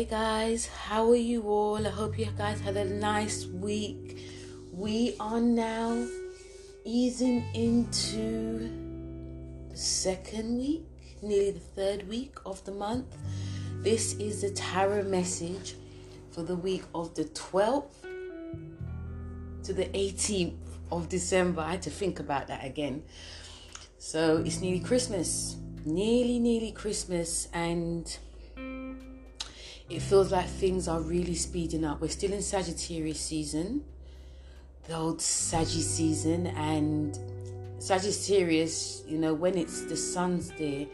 Hey guys, how are you all? I hope you guys had a nice week. We are now easing into the second week, nearly the third week of the month. This is the tarot message for the week of the 12th to the 18th of December. I had to think about that again. So it's nearly Christmas, nearly Christmas, and it feels like things are really speeding up. We're still in Sagittarius season, the old Saggy season, and Sagittarius, you know, when it's the sun's there,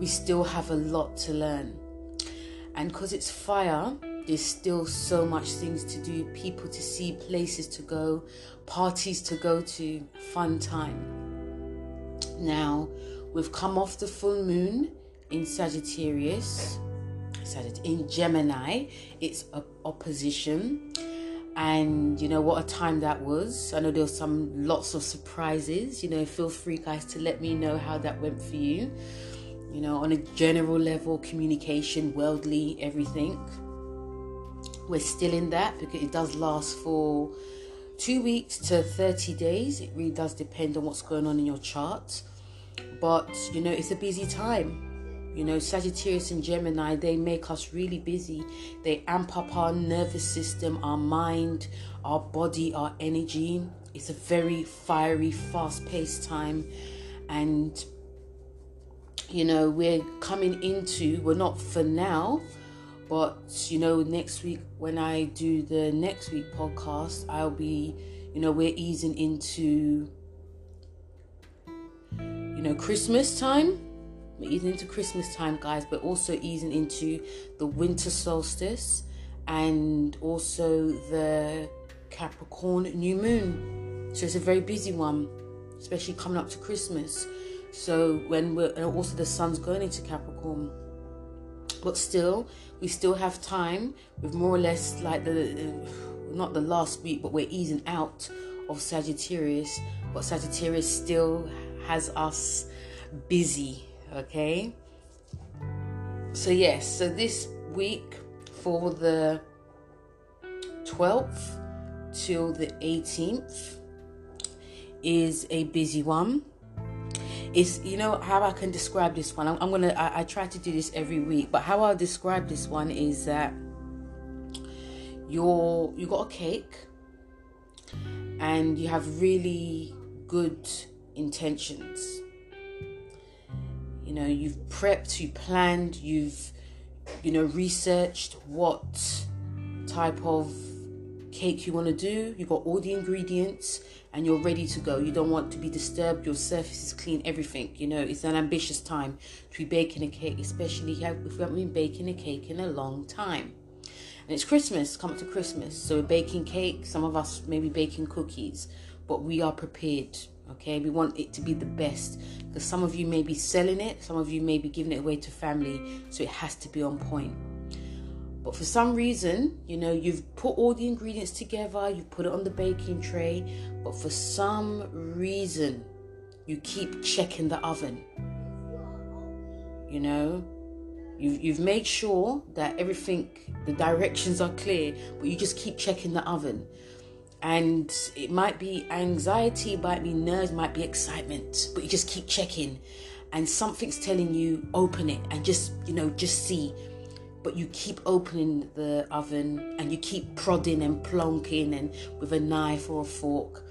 we still have a lot to learn. And because it's fire, there's still so much things to do, people to see, places to go, parties to go to, fun time. Now, we've come off the full moon in Sagittarius. In Gemini, it's opposition, and you know what a time that was. I know there were lots of surprises. You know, feel free guys to let me know how that went for you, you know, on a general level, communication, worldly, everything. We're still in that because it does last for 2 weeks to 30 days. It really does depend on what's going on in your chart, but you know, it's a busy time. You know, Sagittarius and Gemini, they make us really busy. They amp up our nervous system, our mind, our body, our energy. It's a very fiery, fast-paced time. And, you know, we're not for now, but, you know, next week, when I do the next week podcast, I'll be, you know, we're easing into, you know, Christmas time. We're easing into Christmas time, guys, but also easing into the winter solstice and also the Capricorn new moon. So it's a very busy one, especially coming up to Christmas. So also the sun's going into Capricorn. But still, we still have time with more or less like not the last week, but we're easing out of Sagittarius. But Sagittarius still has us busy. Okay, so yes, so this week for the 12th till the 18th is a busy one. It's, you know, how I can describe this one. I try to do this every week, but how I'll describe this one is that you got a cake and you have really good intentions. You know, you've prepped, you planned, you've, you know, researched what type of cake you want to do. You've got all the ingredients and you're ready to go. You don't want to be disturbed. Your surface is clean, everything. You know, it's an ambitious time to be baking a cake, especially if we haven't been baking a cake in a long time. And it's Christmas, come up to Christmas. So we're baking cake. Some of us may be baking cookies, but we are prepared. Okay, we want it to be the best because some of you may be selling it, some of you may be giving it away to family, so it has to be on point. But for some reason, you know, you've put all the ingredients together, you put it on the baking tray, but for some reason, you keep checking the oven. You know, you've made sure that everything, the directions are clear, but you just keep checking the oven. And it might be anxiety, might be nerves, might be excitement, but you just keep checking. And something's telling you, open it and just, you know, just see. But you keep opening the oven and you keep prodding and plonking and with a knife or a fork.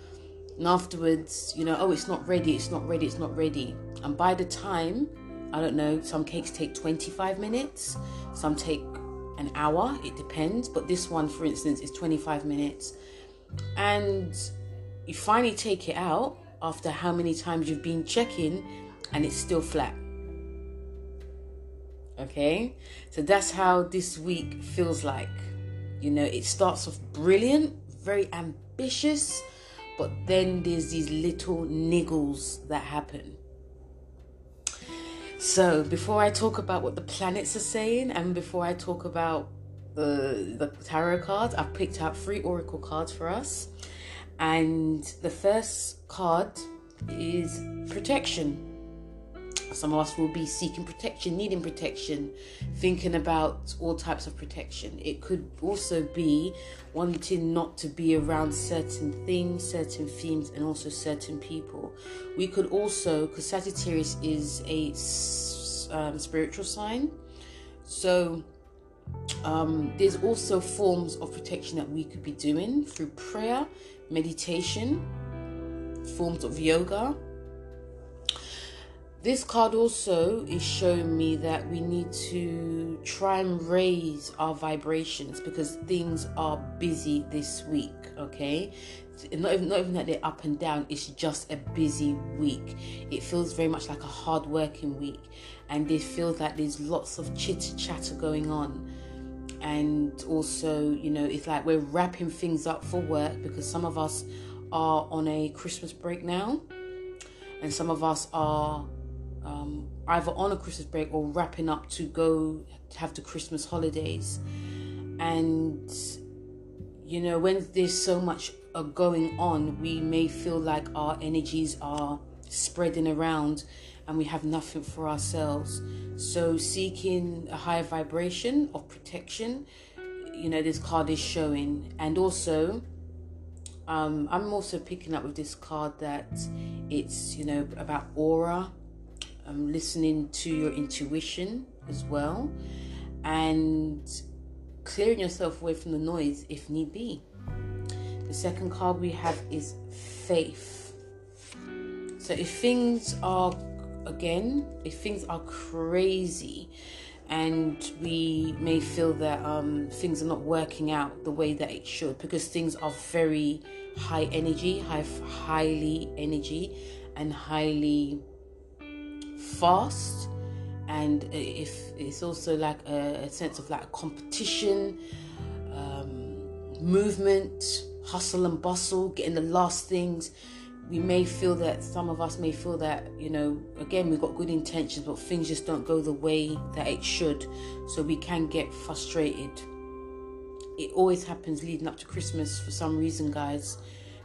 And afterwards, you know, oh, it's not ready. And by the time, I don't know, some cakes take 25 minutes, some take an hour, it depends. But this one, for instance, is 25 minutes. And you finally take it out after how many times you've been checking and it's still flat. Okay, so that's how this week feels like. You know, it starts off brilliant, very ambitious, but then there's these little niggles that happen. So before I talk about what the planets are saying and before I talk about the tarot cards, I've picked out 3 oracle cards for us, and the first card is protection. Some of us will be seeking protection, needing protection, thinking about all types of protection. It could also be wanting not to be around certain things, certain themes, and also certain people. We could also, because Sagittarius is a spiritual sign, so there's also forms of protection that we could be doing through prayer, meditation, forms of yoga. This card also is showing me that we need to try and raise our vibrations because things are busy this week, okay? Not even that they're up and down, it's just a busy week. It feels very much like a hard-working week, and they feel that there's lots of chit-chatter going on. And also, you know, it's like we're wrapping things up for work because some of us are on a Christmas break now, and some of us are either on a Christmas break or wrapping up to go have the Christmas holidays. And, you know, when there's so much going on, we may feel like our energies are spreading around and we have nothing for ourselves. So seeking a higher vibration of protection, you know, this card is showing. And also, I'm also picking up with this card that it's, you know, about aura, listening to your intuition as well, and clearing yourself away from the noise if need be. The second card we have is faith. So if things are crazy and we may feel that things are not working out the way that it should, because things are very high energy, highly energy, and highly fast. And if it's also like a sense of like competition, movement, hustle and bustle, getting the last things. We may feel that, some of us may feel that, you know, again, we've got good intentions, but things just don't go the way that it should. So we can get frustrated. It always happens leading up to Christmas for some reason, guys.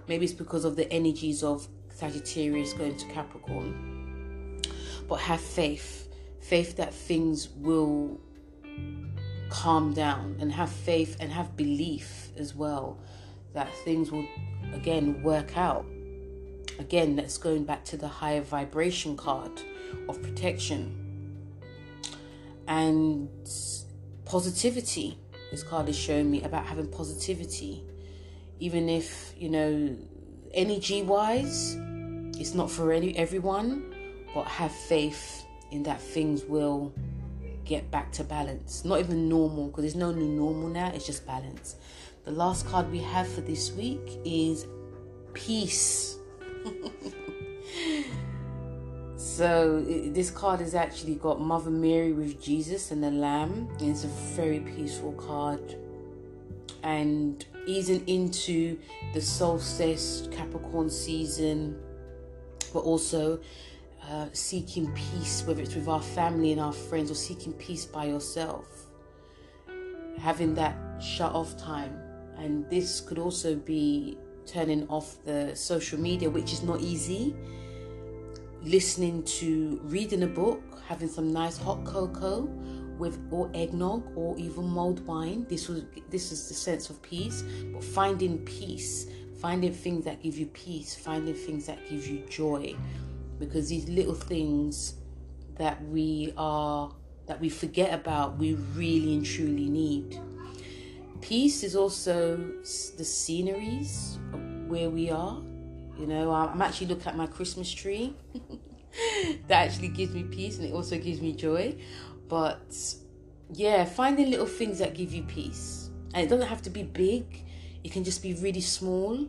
Maybe it's because of the energies of Sagittarius going to Capricorn. But have faith. Faith that things will calm down, and have faith and have belief as well that things will, again, work out. Again, that's going back to the higher vibration card of protection. And positivity. This card is showing me about having positivity. Even if, you know, energy-wise, it's not for everyone, but have faith in that things will get back to balance. Not even normal, because there's no new normal now, it's just balance. The last card we have for this week is peace. So this card has actually got Mother Mary with Jesus and the Lamb. It's a very peaceful card, and easing into the solstice, Capricorn season, but also seeking peace, whether it's with our family and our friends, or seeking peace by yourself, having that shut off time. And this could also be turning off the social media, which is not easy, listening to, reading a book, having some nice hot cocoa with or eggnog or even mulled wine. This is the sense of peace, but finding peace, finding things that give you peace, finding things that give you joy, because these little things that we forget about, we really and truly need. Peace is also the sceneries of where we are. You know, I'm actually looking at my Christmas tree. That actually gives me peace, and it also gives me joy. But yeah, finding little things that give you peace. And it doesn't have to be big. It can just be really small.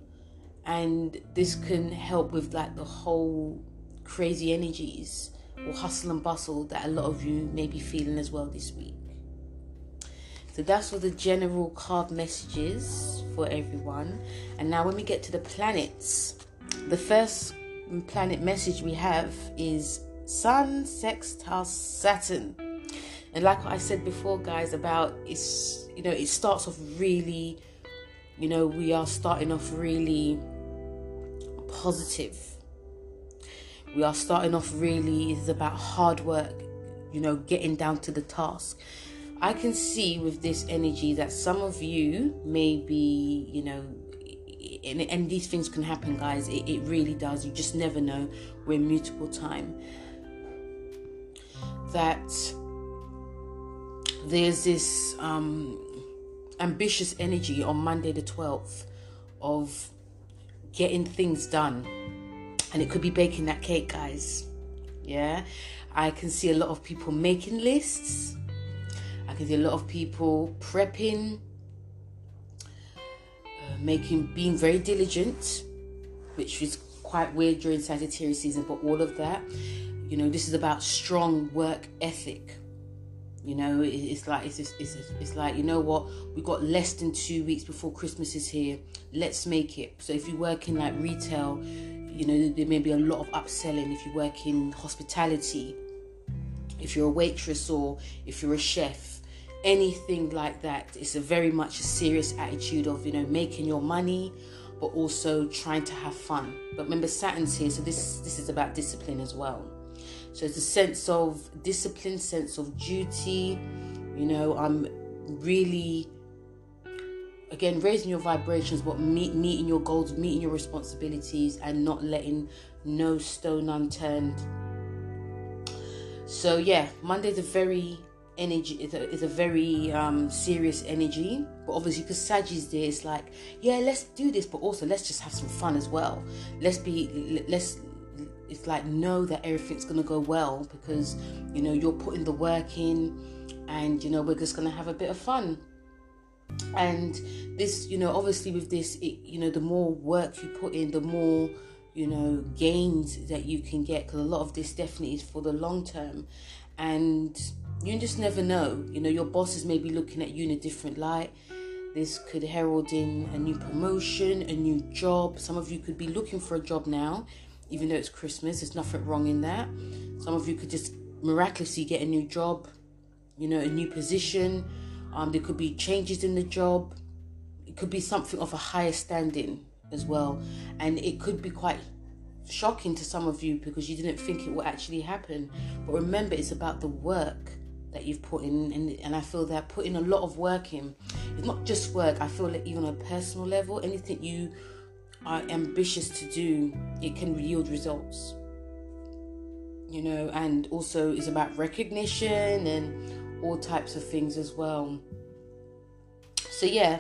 And this can help with like the whole crazy energies or hustle and bustle that a lot of you may be feeling as well this week. So that's all the general card messages for everyone. And now when we get to the planets, the first planet message we have is Sun sextile Saturn. And like what I said before, guys, about it's, you know, it starts off really, you know, we are starting off really positive. We are starting off really is about hard work, you know, getting down to the task. I can see with this energy that some of you may be, you know, and these things can happen, guys. It really does. You just never know. We're in mutable time. That there's this ambitious energy on Monday the 12th of getting things done. And it could be baking that cake, guys. Yeah. I can see a lot of people making lists. I can see a lot of people prepping, being very diligent, which is quite weird during Sagittarius season, but all of that, you know, this is about strong work ethic. You know, it's like, you know what, we've got less than 2 weeks before Christmas is here. Let's make it. So if you work in like retail, you know, there may be a lot of upselling. If you work in hospitality, if you're a waitress or if you're a chef, anything like that, it's a very much a serious attitude of, you know, making your money, but also trying to have fun. But remember, Saturn's here, so this is about discipline as well. So it's a sense of discipline, sense of duty. You know, I'm really, again, raising your vibrations, but meeting your goals, meeting your responsibilities, and not letting no stone unturned. So yeah, Monday's a very energy, it's a very serious energy, but obviously because Saggi's there, it's like, yeah, let's do this, but also let's just have some fun as well. It's like, know that everything's gonna go well because, you know, you're putting the work in, and, you know, we're just gonna have a bit of fun. And this, you know, obviously with this, it, you know, the more work you put in, the more, you know, gains that you can get, because a lot of this definitely is for the long term. And you just never know, you know, your bosses may be looking at you in a different light. This could herald in a new promotion, a new job. Some of you could be looking for a job now, even though it's Christmas, there's nothing wrong in that. Some of you could just miraculously get a new job, you know, a new position. There could be changes in the job. It could be something of a higher standing as well. And it could be quite shocking to some of you because you didn't think it would actually happen. But remember, it's about the work that you've put in. And I feel that putting a lot of work in, it's not just work. I feel that even on a personal level, anything you are ambitious to do, it can yield results. You know, and also it's about recognition and all types of things as well. So yeah,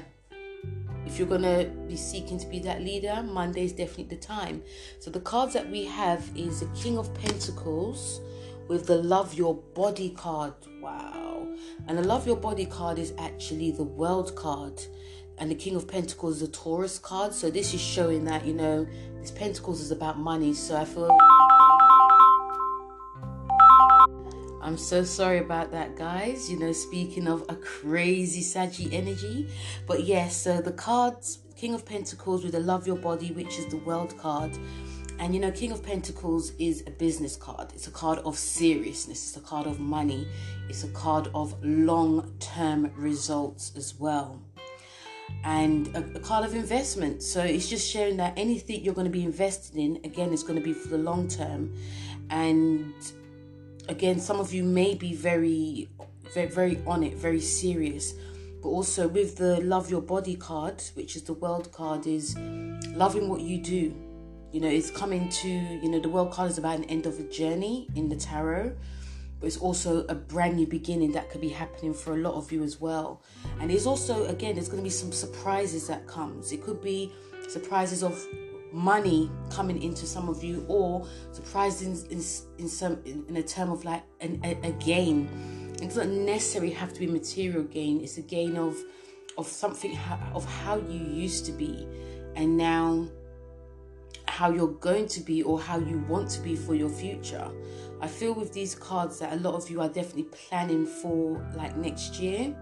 if you're going to be seeking to be that leader, Monday is definitely the time. So the cards that we have is the King of Pentacles with the Love Your Body card. Wow. And the Love Your Body card is actually the World card. And the King of Pentacles is the Taurus card. So this is showing that, you know, this Pentacles is about money. So I feel... I'm so sorry about that, guys. You know, speaking of a crazy Saggy energy. But yes, so the cards, King of Pentacles with the Love Your Body, which is the World card. And, you know, King of Pentacles is a business card. It's a card of seriousness. It's a card of money. It's a card of long-term results as well. And a card of investment. So it's just showing that anything you're going to be invested in, again, is going to be for the long term. And again, some of you may be very, very, very on it, very serious. But also with the Love Your Body card, which is the World card, is loving what you do. You know, it's coming to, you know, the World card is about an end of a journey in the tarot. But it's also a brand new beginning that could be happening for a lot of you as well. And it's also, again, there's going to be some surprises that comes. It could be surprises of money coming into some of you, or surprises in a term of like a gain. It doesn't necessarily have to be material gain. It's a gain of something, of how you used to be and now how you're going to be, or how you want to be for your future. I feel with these cards that a lot of you are definitely planning for like next year.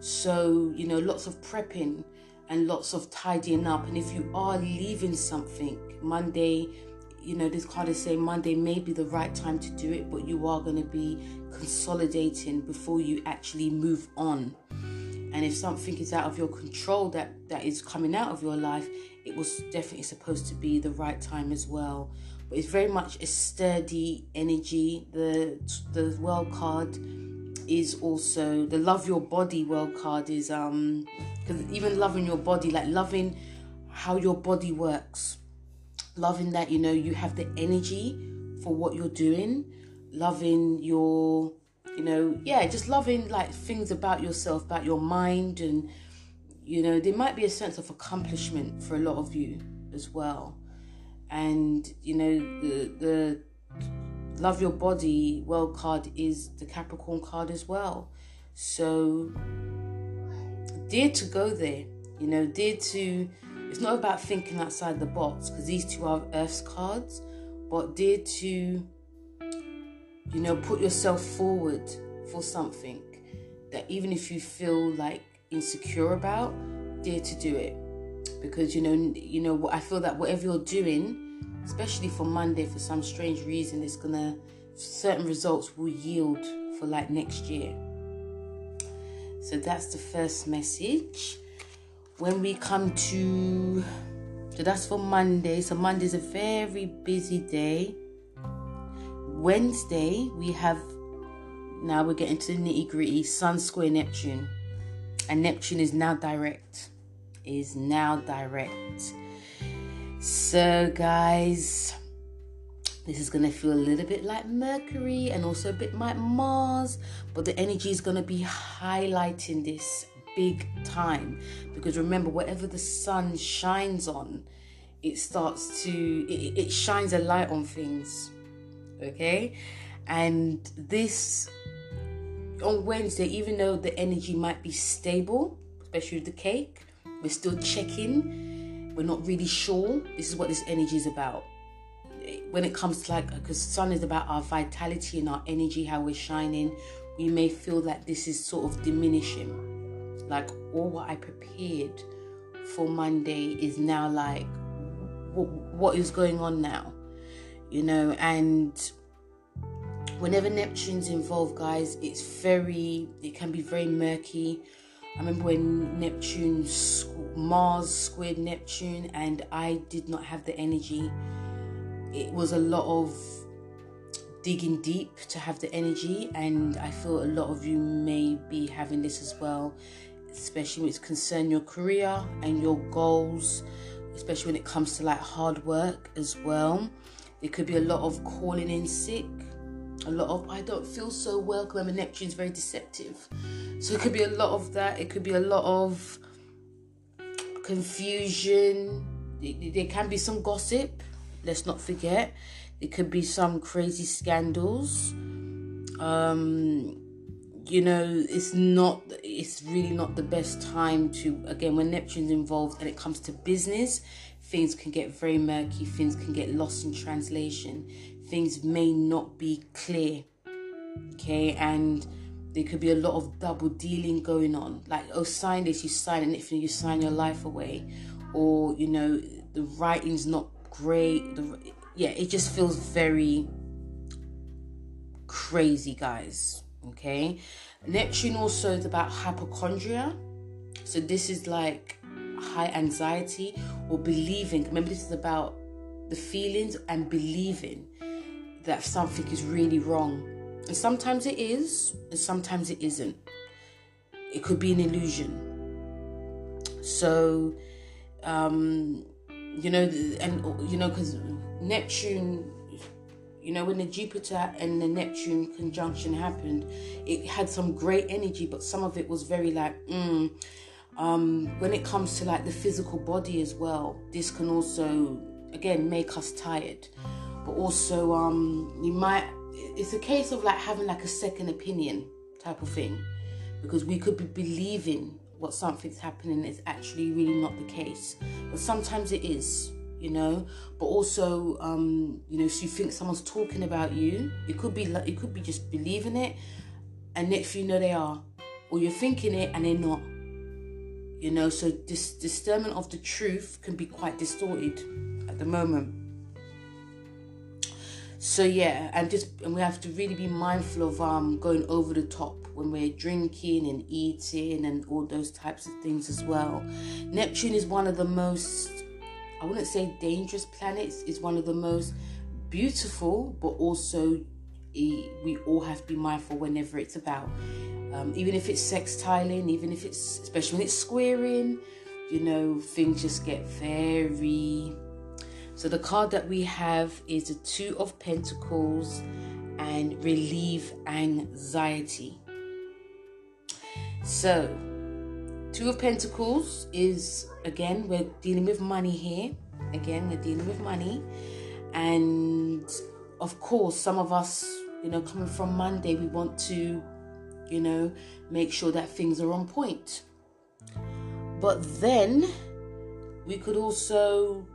So, you know, lots of prepping and lots of tidying up. And if you are leaving something, Monday, you know, this card is saying Monday may be the right time to do it, but you are going to be consolidating before you actually move on. And if something is out of your control that is coming out of your life, it was definitely supposed to be the right time as well. But it's very much a sturdy energy. The world card is also the love your body world card is because even loving your body, like loving how your body works, loving that, you know, you have the energy for what you're doing, loving your, you know, yeah, just loving like things about yourself, about your mind. And, you know, there might be a sense of accomplishment for a lot of you as well. And, you know, the love your body world card is the Capricorn card as well. So dare to go there, you know, dare to, it's not about thinking outside the box, because these two are Earth's cards, but dare to, you know, put yourself forward for something that even if you feel like insecure about, dare to do it. Because, you know, I feel that whatever you're doing, especially for Monday, for some strange reason, it's gonna, certain results will yield for like next year. So that's the first message. When we come to, so that's for Monday. So Monday's a very busy day. Wednesday, we have, now we're getting to the nitty-gritty, Sun square Neptune. And Neptune is now direct. So guys, this is going to feel a little bit like Mercury and also a bit like Mars. But the energy is going to be highlighting this big time. Because remember, whatever the sun shines on, it starts to, it shines a light on things. Okay, and this on Wednesday, even though the energy might be stable, especially with the cake, we're still checking, we're not really sure. This is what this energy is about when it comes to, like, because Sun is about our vitality and our energy, how we're shining. We may feel that this is sort of diminishing, like all what I prepared for Monday is now like what is going on now. You know, and whenever Neptune's involved, guys, it can be very murky. I remember when Mars squared Neptune, and I did not have the energy. It was a lot of digging deep to have the energy, and I feel a lot of you may be having this as well, especially when it's concerned your career and your goals, especially when it comes to like hard work as well. It could be a lot of calling in sick, a lot of I don't feel so well, because Neptune's very deceptive. So it could be a lot of that. It could be a lot of confusion. There can be some gossip, let's not forget. It could be some crazy scandals. You know, it's really not the best time to, again, when Neptune's involved and it comes to business, things can get very murky, things can get lost in translation, things may not be clear, okay, and there could be a lot of double dealing going on, like, oh, sign this, you sign, and if you sign your life away, or, you know, the writing's not great, it just feels very crazy, guys, okay. Neptune also is about hypochondria, so this is like high anxiety or believing. Remember, this is about the feelings and believing that something is really wrong, and sometimes it is and sometimes it isn't. It could be an illusion. So you know, and you know, because Neptune, you know, when the Jupiter and the Neptune conjunction happened, it had some great energy, but some of it was very like when it comes to like the physical body as well, this can also, again, make us tired. But also, it's a case of like having like a second opinion type of thing, because we could be believing what something's happening is actually really not the case, but sometimes it is, you know. But also, you know, so you think someone's talking about you, it could be just believing it, and next you know they are, or you're thinking it and they're not. You know, so this discernment of the truth can be quite distorted at the moment. So yeah, and we have to really be mindful of going over the top when we're drinking and eating and all those types of things as well. Neptune is one of the most, I wouldn't say dangerous planets, it's one of the most beautiful, but also we all have to be mindful whenever it's about. Even if it's sextiling, even if it's, especially when it's squaring, you know, things just get very... So the card that we have is the Two of Pentacles and Relieve Anxiety. So, Two of Pentacles is, again, we're dealing with money here. Again, we're dealing with money. And, of course, some of us, you know, coming from Monday, we want to, you know, make sure that things are on point. But then, we could also...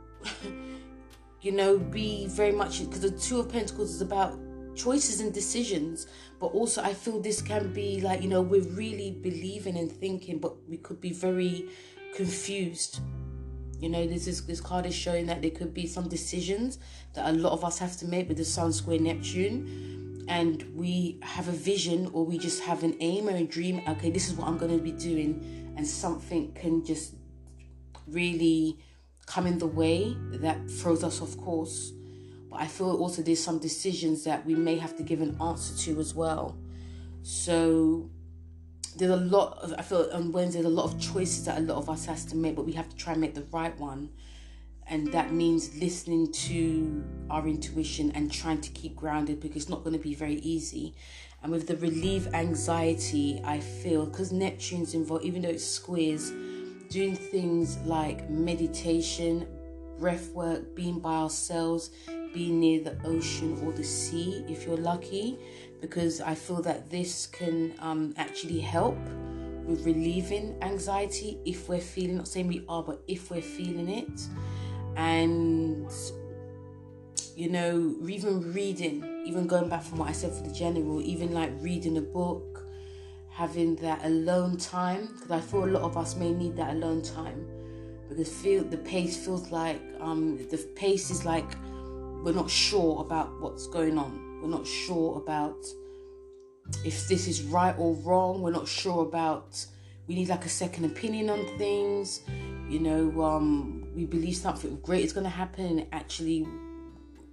you know, be very much, because the Two of Pentacles is about choices and decisions, but also I feel this can be like, you know, we're really believing and thinking, but we could be very confused. You know, this card is showing that there could be some decisions that a lot of us have to make with the Sun square Neptune, and we have a vision, or we just have an aim or a dream. Okay, this is what I'm going to be doing, and something can just really come in the way that throws us off course. But I feel also there's some decisions that we may have to give an answer to as well. So there's a lot of, I feel on Wednesday, there's a lot of choices that a lot of us has to make, but we have to try and make the right one. And that means listening to our intuition and trying to keep grounded, because it's not going to be very easy. And with the Relieve Anxiety, I feel, because Neptune's involved, even though it squares, doing things like meditation, breath work, being by ourselves, being near the ocean or the sea if you're lucky, because I feel that this can actually help with relieving anxiety if we're feeling, not saying we are, but if we're feeling it. And, you know, even reading, even going back from what I said for the general, even like reading a book, having that alone time, because I feel a lot of us may need that alone time, because the pace is like we're not sure about what's going on, we're not sure about if this is right or wrong, we're not sure about, we need like a second opinion on things, you know, we believe something great is going to happen, and actually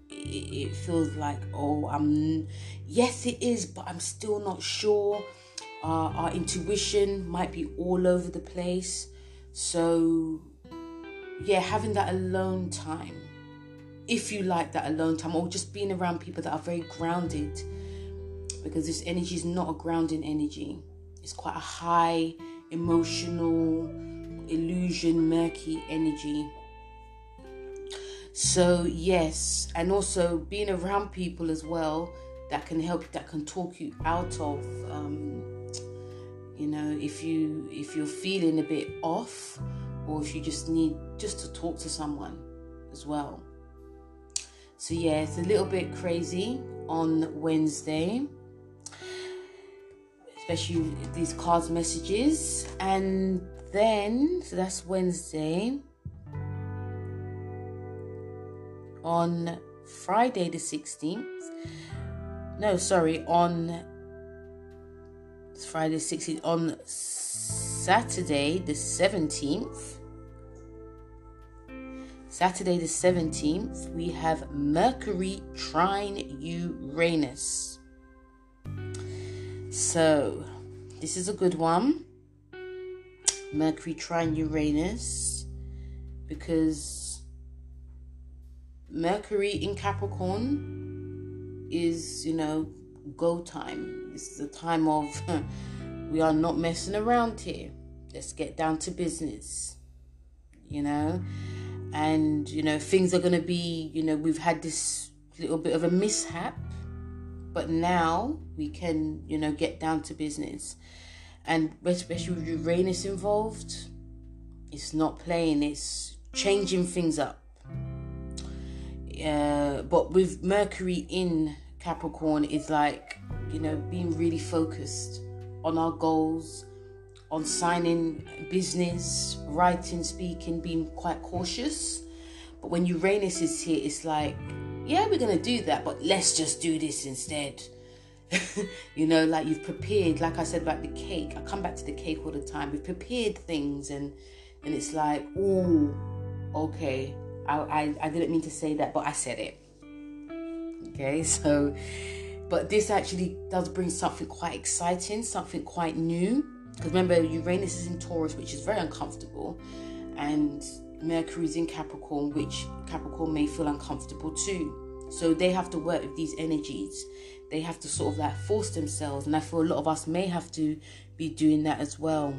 it feels like, oh, yes it is, but I'm still not sure. Our intuition might be all over the place. So, yeah, having that alone time, if you like that alone time, or just being around people that are very grounded, because this energy is not a grounding energy. It's quite a high, emotional, illusion, murky energy. So, yes, and also being around people as well that can help, that can talk you out of... you know, if you're feeling a bit off, or if you just need just to talk to someone as well. So yeah, it's a little bit crazy on Wednesday, especially these cards messages. And then, so that's Wednesday. On Friday the 16th, Friday 16th, on Saturday the 17th. Saturday the 17th, we have Mercury trine Uranus. So, this is a good one. Mercury trine Uranus, because Mercury in Capricorn is, you know, go time. This is a time of we are not messing around here, let's get down to business, you know. And you know, things are going to be, you know, we've had this little bit of a mishap, but now we can, you know, get down to business. And especially with Uranus involved, it's not playing, it's changing things up. But with Mercury in Capricorn is like, you know, being really focused on our goals, on signing business, writing, speaking, being quite cautious. But when Uranus is here, it's like yeah, we're going to do that, but let's just do this instead. You know, like you've prepared, like I said about the cake, I come back to the cake all the time. We've prepared things and it's like, oh, okay, I didn't mean to say that, but I said it. Okay, so, but this actually does bring something quite exciting, something quite new. Because remember, Uranus is in Taurus, which is very uncomfortable. And Mercury is in Capricorn, which Capricorn may feel uncomfortable too. So they have to work with these energies. They have to sort of like force themselves. And I feel a lot of us may have to be doing that as well.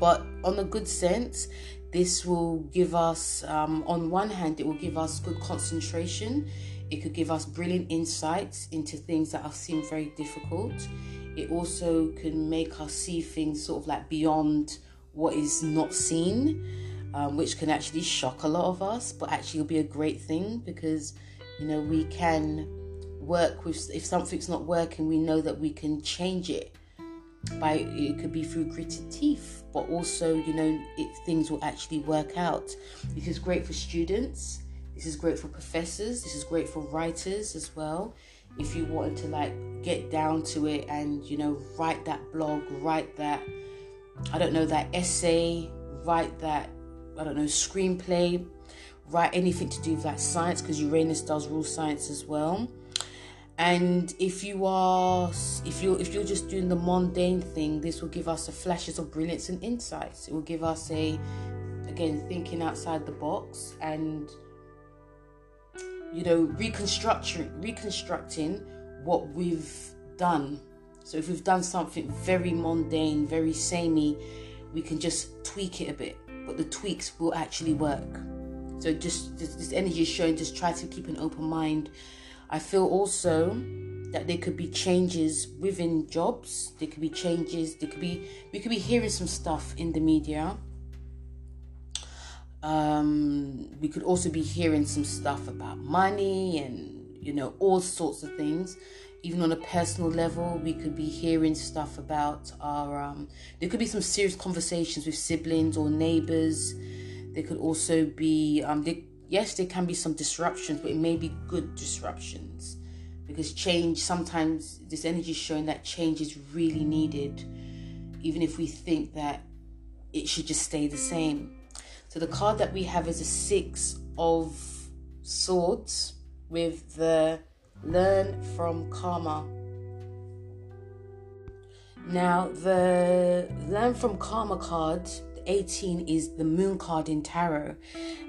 But on a good sense, this will give us, on one hand, it will give us good concentration. It could give us brilliant insights into things that have seemed very difficult. It also can make us see things sort of like beyond what is not seen, which can actually shock a lot of us, but actually it'll be a great thing because, you know, we can work with, if something's not working, we know that we can change it. It could be through gritted teeth, but also, you know, things will actually work out. This is great for students. This is great for professors. This is great for writers as well. If you wanted to like get down to it and, you know, write that blog, write that, I don't know, that essay, write that, I don't know, screenplay, write anything to do with that science, because Uranus does rule science as well. And if you're just doing the mundane thing, this will give us the flashes of brilliance and insights. It will give us thinking outside the box and, you know, reconstructing what we've done. So if we've done something very mundane, very samey, we can just tweak it a bit, but the tweaks will actually work. So just this energy is showing, just try to keep an open mind. I feel also that there could be changes within jobs. There could be changes. We could be hearing some stuff in the media. We could also be hearing some stuff about money and, you know, all sorts of things. Even on a personal level, we could be hearing stuff about there could be some serious conversations with siblings or neighbors. There could also be, yes, there can be some disruptions, but it may be good disruptions, because change, sometimes this energy is showing that change is really needed, even if we think that it should just stay the same. So the card that we have is a 6 of Swords with the Learn from Karma. Now, the Learn from Karma card, 18, is the moon card in tarot,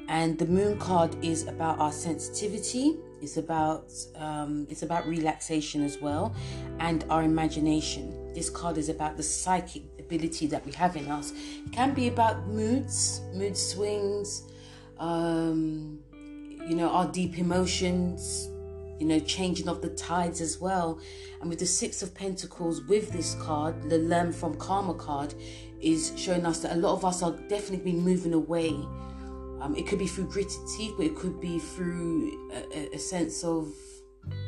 and the moon card is about our sensitivity. It's about relaxation as well, and our imagination. This card is about the psychic ability that we have in us. It can be about mood swings, you know, our deep emotions, you know, changing of the tides as well. And with the 6 of Pentacles with this card, the Learn from Karma card, is showing us that a lot of us are definitely moving away. It could be through gritted teeth, but it could be through a sense of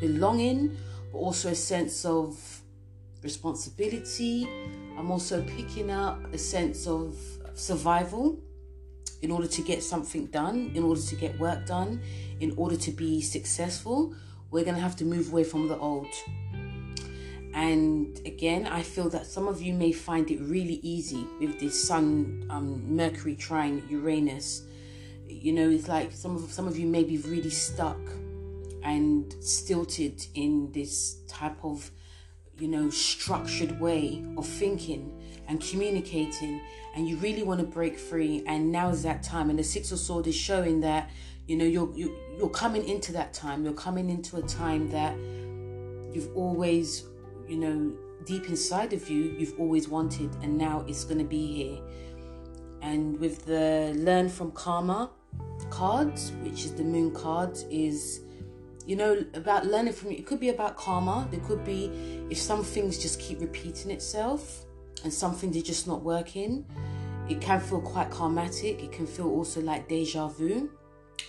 belonging, but also a sense of responsibility. I'm also picking up a sense of survival in order to get something done, in order to get work done, in order to be successful. We're going to have to move away from the old. And again, I feel that some of you may find it really easy with this Sun, Mercury trine Uranus. You know, it's like some of you may be really stuck and stilted in this type of, you know, structured way of thinking and communicating, and you really want to break free, and now is that time. And the 6 of Swords is showing that, you know, you're coming into that time. You're coming into a time that you've always, you know, deep inside of you, you've always wanted, and now it's going to be here. And with the Learn from Karma cards, which is the moon card, is, you know, about learning from it. It could be about karma. There could be, if some things just keep repeating itself and some things are just not working, it can feel quite karmatic. It can feel also like deja vu.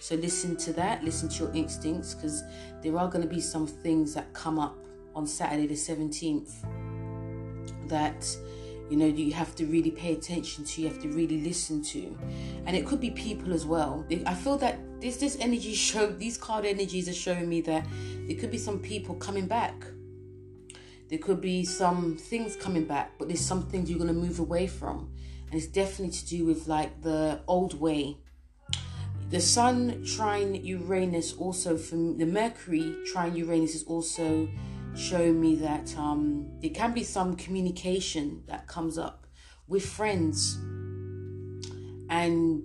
So listen to that. Listen to your instincts, because there are going to be some things that come up on Saturday the 17th that, you know, you have to really pay attention to, you have to really listen to. And it could be people as well. I feel that This energy show, these card energies are showing me that there could be some people coming back. There could be some things coming back, but there's some things you're going to move away from. And it's definitely to do with like the old way. The sun trine Uranus also, from the Mercury trine Uranus, is also showing me that there can be some communication that comes up with friends. And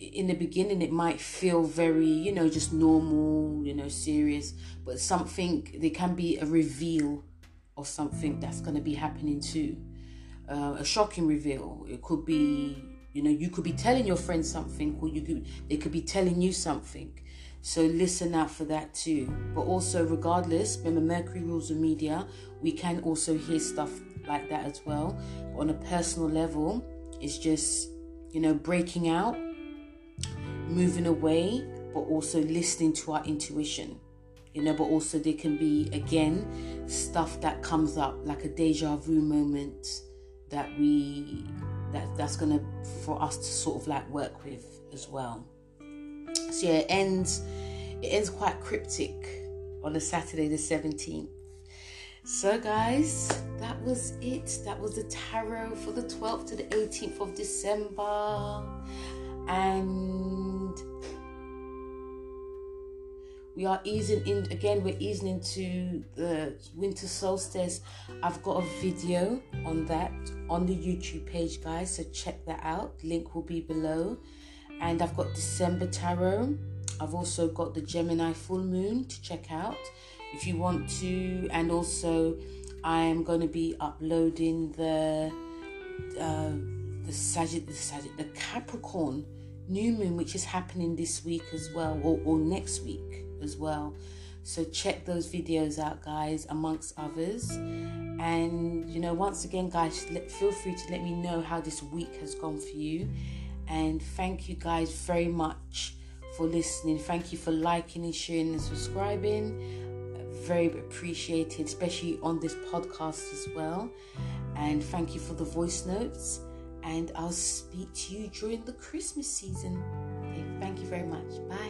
in the beginning, it might feel very, you know, just normal, you know, serious. But something, there can be a reveal of something that's going to be happening too. A shocking reveal. It could be, you know, you could be telling your friend something, or they could be telling you something. So listen out for that too. But also, regardless, remember Mercury rules the media. We can also hear stuff like that as well. But on a personal level, it's just, you know, breaking out, moving away, but also listening to our intuition. You know, but also there can be, again, stuff that comes up, like a deja vu moment that's going to, for us to sort of like work with as well. So yeah, it ends quite cryptic on a Saturday the 17th. So guys, that was it. That was the tarot for the 12th to the 18th of December. And we are easing in, again, we're easing into the winter solstice. I've got a video on that on the YouTube page, guys, so check that out. Link will be below. And I've got December tarot. I've also got the Gemini full moon to check out if you want to. And also, I am going to be uploading the Capricorn new moon, which is happening this week as well, or next week as well. So check those videos out, guys, amongst others. And, you know, once again, guys, feel free to let me know how this week has gone for you. And thank you guys very much for listening. Thank you for liking and sharing and subscribing. Very appreciated, especially on this podcast as well. And thank you for the voice notes. And I'll speak to you during the Christmas season. Okay, thank you very much. Bye.